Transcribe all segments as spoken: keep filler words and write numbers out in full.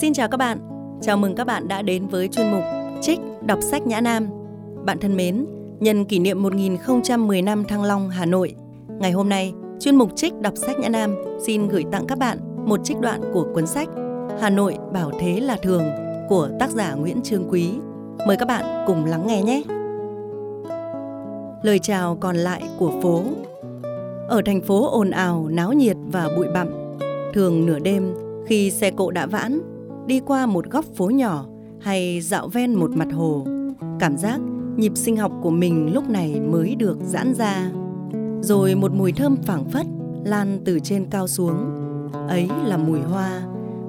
Xin chào các bạn, chào mừng các bạn đã đến với chuyên mục Trích đọc sách Nhã Nam. Bạn thân mến, nhân kỷ niệm một nghìn không trăm mười năm Thăng Long, Hà Nội, ngày hôm nay, chuyên mục Trích đọc sách Nhã Nam xin gửi tặng các bạn một trích đoạn của cuốn sách Hà Nội bảo thế là thường của tác giả Nguyễn Trương Quý. Mời các bạn cùng lắng nghe nhé! Lời chào còn lại của phố. Ở thành phố ồn ào, náo nhiệt và bụi bặm, thường nửa đêm khi xe cộ đã vãn, đi qua một góc phố nhỏ hay dạo ven một mặt hồ, cảm giác nhịp sinh học của mình lúc này mới được giãn ra. Rồi một mùi thơm phảng phất lan từ trên cao xuống. Ấy là mùi hoa.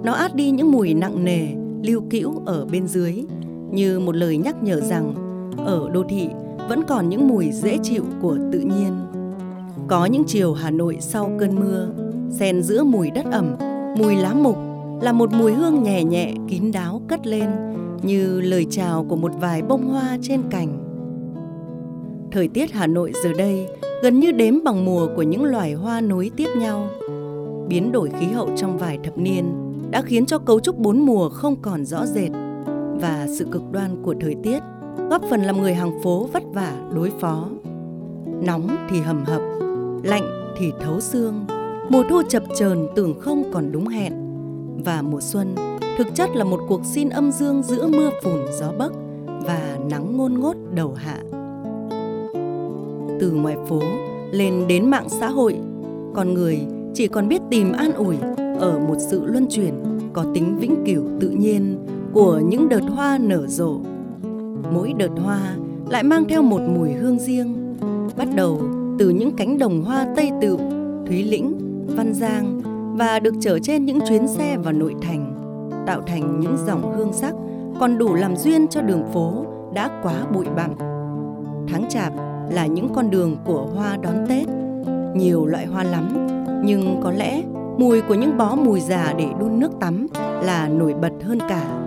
Nó át đi những mùi nặng nề, lưu cữu ở bên dưới, như một lời nhắc nhở rằng ở đô thị vẫn còn những mùi dễ chịu của tự nhiên. Có những chiều Hà Nội sau cơn mưa, xen giữa mùi đất ẩm, mùi lá mục là một mùi hương nhẹ nhẹ kín đáo cất lên như lời chào của một vài bông hoa trên cành. Thời tiết Hà Nội giờ đây gần như đếm bằng mùa của những loài hoa nối tiếp nhau. Biến đổi khí hậu trong vài thập niên đã khiến cho cấu trúc bốn mùa không còn rõ rệt, và sự cực đoan của thời tiết góp phần làm người hàng phố vất vả đối phó. Nóng thì hầm hập, lạnh thì thấu xương, mùa thu chập chờn tưởng không còn đúng hẹn, và mùa xuân thực chất là một cuộc xin âm dương giữa mưa phùn gió bấc và nắng ngôn ngốt đầu hạ. Từ ngoài phố lên đến mạng xã hội, con người chỉ còn biết tìm an ủi ở một sự luân chuyển có tính vĩnh cửu tự nhiên của những đợt hoa nở rộ. Mỗi đợt hoa lại mang theo một mùi hương riêng, bắt đầu từ những cánh đồng hoa Tây Tựu, Thúy Lĩnh, Văn Giang và được chở trên những chuyến xe vào nội thành, tạo thành những dòng hương sắc còn đủ làm duyên cho đường phố đã quá bụi bặm. Tháng Chạp là những con đường của hoa đón Tết, nhiều loại hoa lắm, nhưng có lẽ mùi của những bó mùi già để đun nước tắm là nổi bật hơn cả.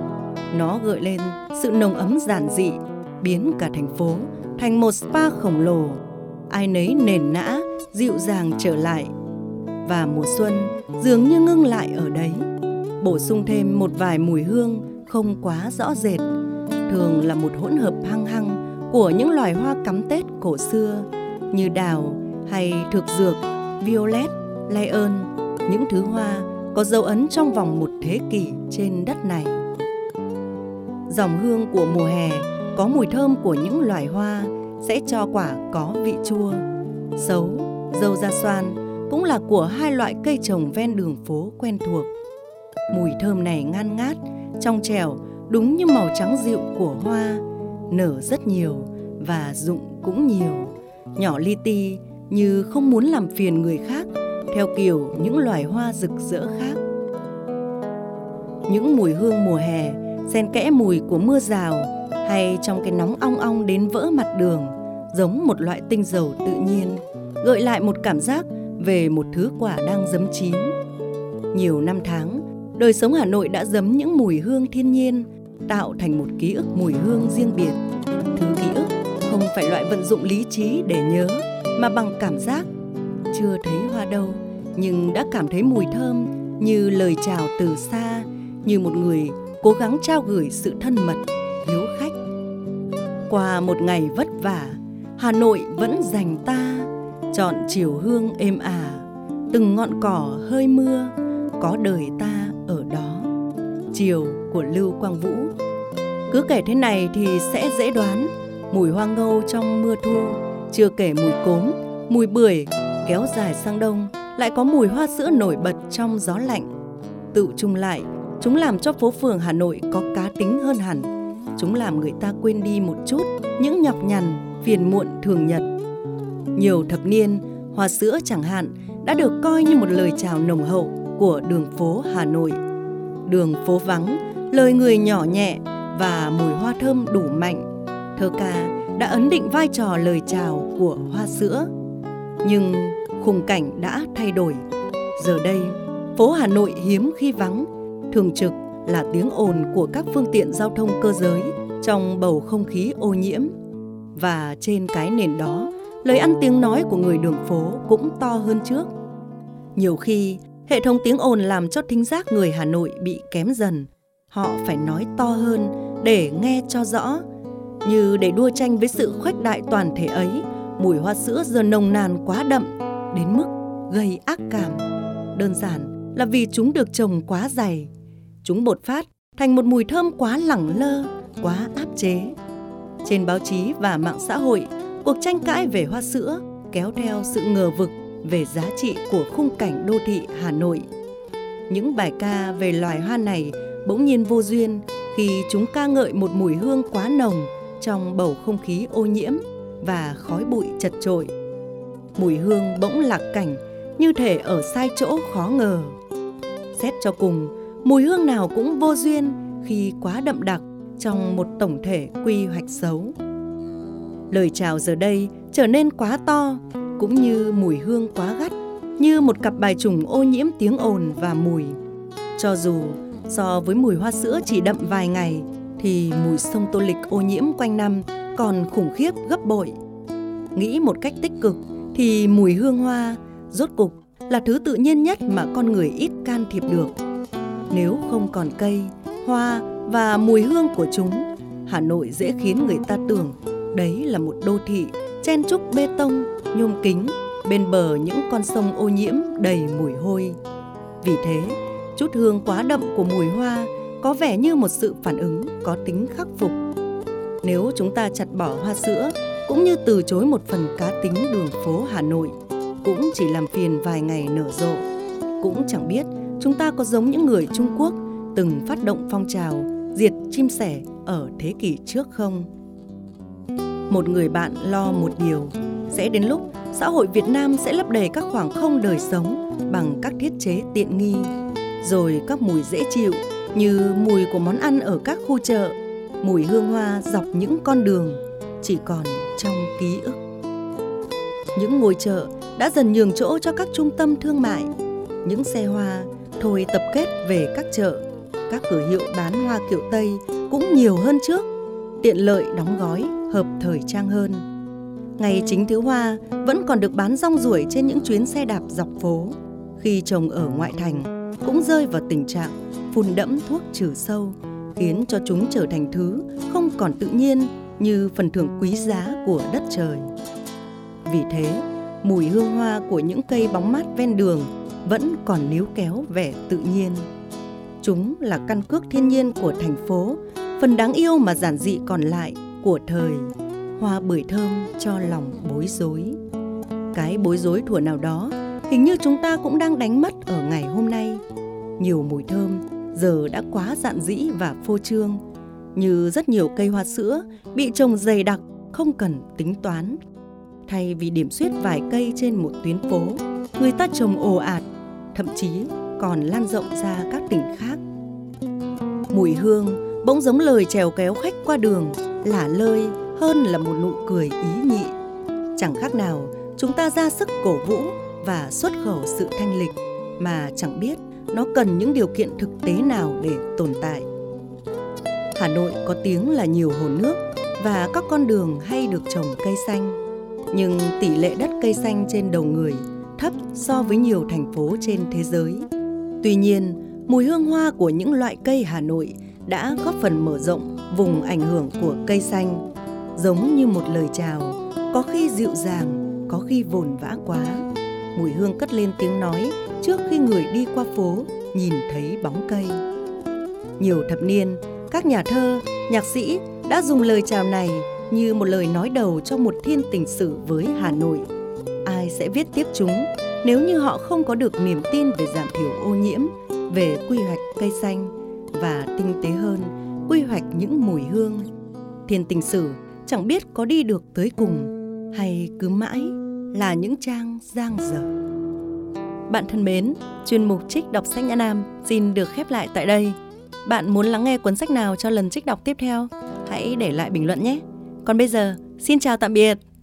Nó gợi lên sự nồng ấm giản dị, biến cả thành phố thành một spa khổng lồ. Ai nấy nền nã, dịu dàng trở lại. Và mùa xuân dường như ngưng lại ở đấy, bổ sung thêm một vài mùi hương không quá rõ rệt, thường là một hỗn hợp hăng hăng của những loài hoa cắm Tết cổ xưa như đào hay thực dược, violet, lay ơn, những thứ hoa có dấu ấn trong vòng một thế kỷ trên đất này. Dòng hương của mùa hè có mùi thơm của những loài hoa sẽ cho quả có vị chua. Sấu, dâu da xoan cũng là của hai loại cây trồng ven đường phố quen thuộc. Mùi thơm này ngan ngát, trong trẻo, đúng như màu trắng dịu của hoa, nở rất nhiều và rụng cũng nhiều, nhỏ li ti như không muốn làm phiền người khác, theo kiểu những loài hoa rực rỡ khác. Những mùi hương mùa hè xen kẽ mùi của mưa rào hay trong cái nóng ong ong đến vỡ mặt đường, giống một loại tinh dầu tự nhiên, gợi lại một cảm giác về một thứ quả đang dấm chín. Nhiều năm tháng, đời sống Hà Nội đã dấm những mùi hương thiên nhiên, tạo thành một ký ức mùi hương riêng biệt. Thứ ký ức không phải loại vận dụng lý trí để nhớ, mà bằng cảm giác. Chưa thấy hoa đâu, nhưng đã cảm thấy mùi thơm như lời chào từ xa, như một người cố gắng trao gửi sự thân mật, hiếu khách. Qua một ngày vất vả, Hà Nội vẫn dành ta, chọn chiều hương êm ả, từng ngọn cỏ hơi mưa, có đời ta ở đó. Chiều của Lưu Quang Vũ. Cứ kể thế này thì sẽ dễ đoán, mùi hoa ngâu trong mưa thu, chưa kể mùi cốm, mùi bưởi, kéo dài sang đông lại có mùi hoa sữa nổi bật trong gió lạnh. Tự chung lại, chúng làm cho phố phường Hà Nội có cá tính hơn hẳn. Chúng làm người ta quên đi một chút những nhọc nhằn, phiền muộn thường nhật. Nhiều thập niên, hoa sữa chẳng hạn đã được coi như một lời chào nồng hậu của đường phố Hà Nội. Đường phố vắng, lời người nhỏ nhẹ và mùi hoa thơm đủ mạnh, thơ ca đã ấn định vai trò lời chào của hoa sữa. Nhưng khung cảnh đã thay đổi. Giờ đây, phố Hà Nội hiếm khi vắng, thường trực là tiếng ồn của các phương tiện giao thông cơ giới trong bầu không khí ô nhiễm. Và trên cái nền đó, lời ăn tiếng nói của người đường phố cũng to hơn trước. Nhiều khi, Hệ thống tiếng ồn làm cho thính giác người Hà Nội bị kém dần. Họ phải nói to hơn để nghe cho rõ. Như để đua tranh với sự khuếch đại toàn thể ấy, mùi hoa sữa giờ nồng nàn quá đậm, đến mức gây ác cảm. Đơn giản là vì chúng được trồng quá dày. Chúng bột phát thành một mùi thơm quá lẳng lơ, quá áp chế. Trên báo chí và mạng xã hội, cuộc tranh cãi về hoa sữa kéo theo sự ngờ vực về giá trị của khung cảnh đô thị Hà Nội. Những bài ca về loài hoa này bỗng nhiên vô duyên khi chúng ca ngợi một mùi hương quá nồng trong bầu không khí ô nhiễm và khói bụi chật chội. Mùi hương bỗng lạc cảnh, như thể ở sai chỗ khó ngờ. Xét cho cùng, mùi hương nào cũng vô duyên khi quá đậm đặc trong một tổng thể quy hoạch xấu. Lời chào giờ đây trở nên quá to, cũng như mùi hương quá gắt, như một cặp bài trùng ô nhiễm tiếng ồn và mùi. Cho dù so với mùi hoa sữa chỉ đậm vài ngày, thì mùi sông Tô Lịch ô nhiễm quanh năm còn khủng khiếp gấp bội. Nghĩ một cách tích cực thì mùi hương hoa rốt cục là thứ tự nhiên nhất mà con người ít can thiệp được. Nếu không còn cây, hoa và mùi hương của chúng, Hà Nội dễ khiến người ta tưởng đấy là một đô thị chen chúc bê tông, nhôm kính, bên bờ những con sông ô nhiễm đầy mùi hôi. Vì thế, chút hương quá đậm của mùi hoa có vẻ như một sự phản ứng có tính khắc phục. Nếu chúng ta chặt bỏ hoa sữa, cũng như từ chối một phần cá tính đường phố Hà Nội, cũng chỉ làm phiền vài ngày nở rộ. Cũng chẳng biết chúng ta có giống những người Trung Quốc từng phát động phong trào diệt chim sẻ ở thế kỷ trước không? Một người bạn lo một điều, sẽ đến lúc xã hội Việt Nam sẽ lấp đầy các khoảng không đời sống bằng các thiết chế tiện nghi, rồi các mùi dễ chịu như mùi của món ăn ở các khu chợ, mùi hương hoa dọc những con đường chỉ còn trong ký ức. Những ngôi chợ đã dần nhường chỗ cho các trung tâm thương mại, những xe hoa thôi tập kết về các chợ, các cửa hiệu bán hoa kiệu Tây cũng nhiều hơn trước, tiện lợi đóng gói, hợp thời trang hơn. Ngày chính thiếu hoa vẫn còn được bán rong ruổi trên những chuyến xe đạp dọc phố, khi trồng ở ngoại thành cũng rơi vào tình trạng phun đẫm thuốc trừ sâu, khiến cho chúng trở thành thứ không còn tự nhiên như phần thưởng quý giá của đất trời. Vì thế, mùi hương hoa của những cây bóng mát ven đường vẫn còn níu kéo vẻ tự nhiên. Chúng là căn cước thiên nhiên của thành phố, phần đáng yêu mà giản dị còn lại của thời, hoa bưởi thơm cho lòng bối rối. Cái bối rối thuở nào đó, hình như chúng ta cũng đang đánh mất ở ngày hôm nay. Nhiều mùi thơm giờ đã quá dạn dĩ và phô trương, như rất nhiều cây hoa sữa bị trồng dày đặc, không cần tính toán. Thay vì điểm xuyết vài cây trên một tuyến phố, người ta trồng ồ ạt, thậm chí còn lan rộng ra các tỉnh khác. Mùi hương bỗng giống lời chèo kéo khách qua đường, lả lơi hơn là một nụ cười ý nhị. Chẳng khác nào chúng ta ra sức cổ vũ và xuất khẩu sự thanh lịch mà chẳng biết nó cần những điều kiện thực tế nào để tồn tại. Hà Nội có tiếng là nhiều hồ nước và các con đường hay được trồng cây xanh, nhưng tỷ lệ đất cây xanh trên đầu người thấp so với nhiều thành phố trên thế giới. Tuy nhiên, mùi hương hoa của những loại cây Hà Nội đã góp phần mở rộng vùng ảnh hưởng của cây xanh, giống như một lời chào, có khi dịu dàng, có khi vồn vã quá. Mùi hương cất lên tiếng nói trước khi người đi qua phố nhìn thấy bóng cây. Nhiều thập niên, các nhà thơ, nhạc sĩ đã dùng lời chào này như một lời nói đầu cho một thiên tình sử với Hà Nội. Ai sẽ viết tiếp chúng nếu như họ không có được niềm tin về giảm thiểu ô nhiễm, về quy hoạch cây xanh và tinh tế hơn, quy hoạch những mùi hương? Thiên tình sử chẳng biết có đi được tới cùng hay cứ mãi là những trang giang dở. Bạn thân mến, chuyên mục Trích đọc sách Nhã Nam xin được khép lại tại đây. Bạn muốn lắng nghe cuốn sách nào cho lần trích đọc tiếp theo? Hãy để lại bình luận nhé! Còn bây giờ, xin chào tạm biệt!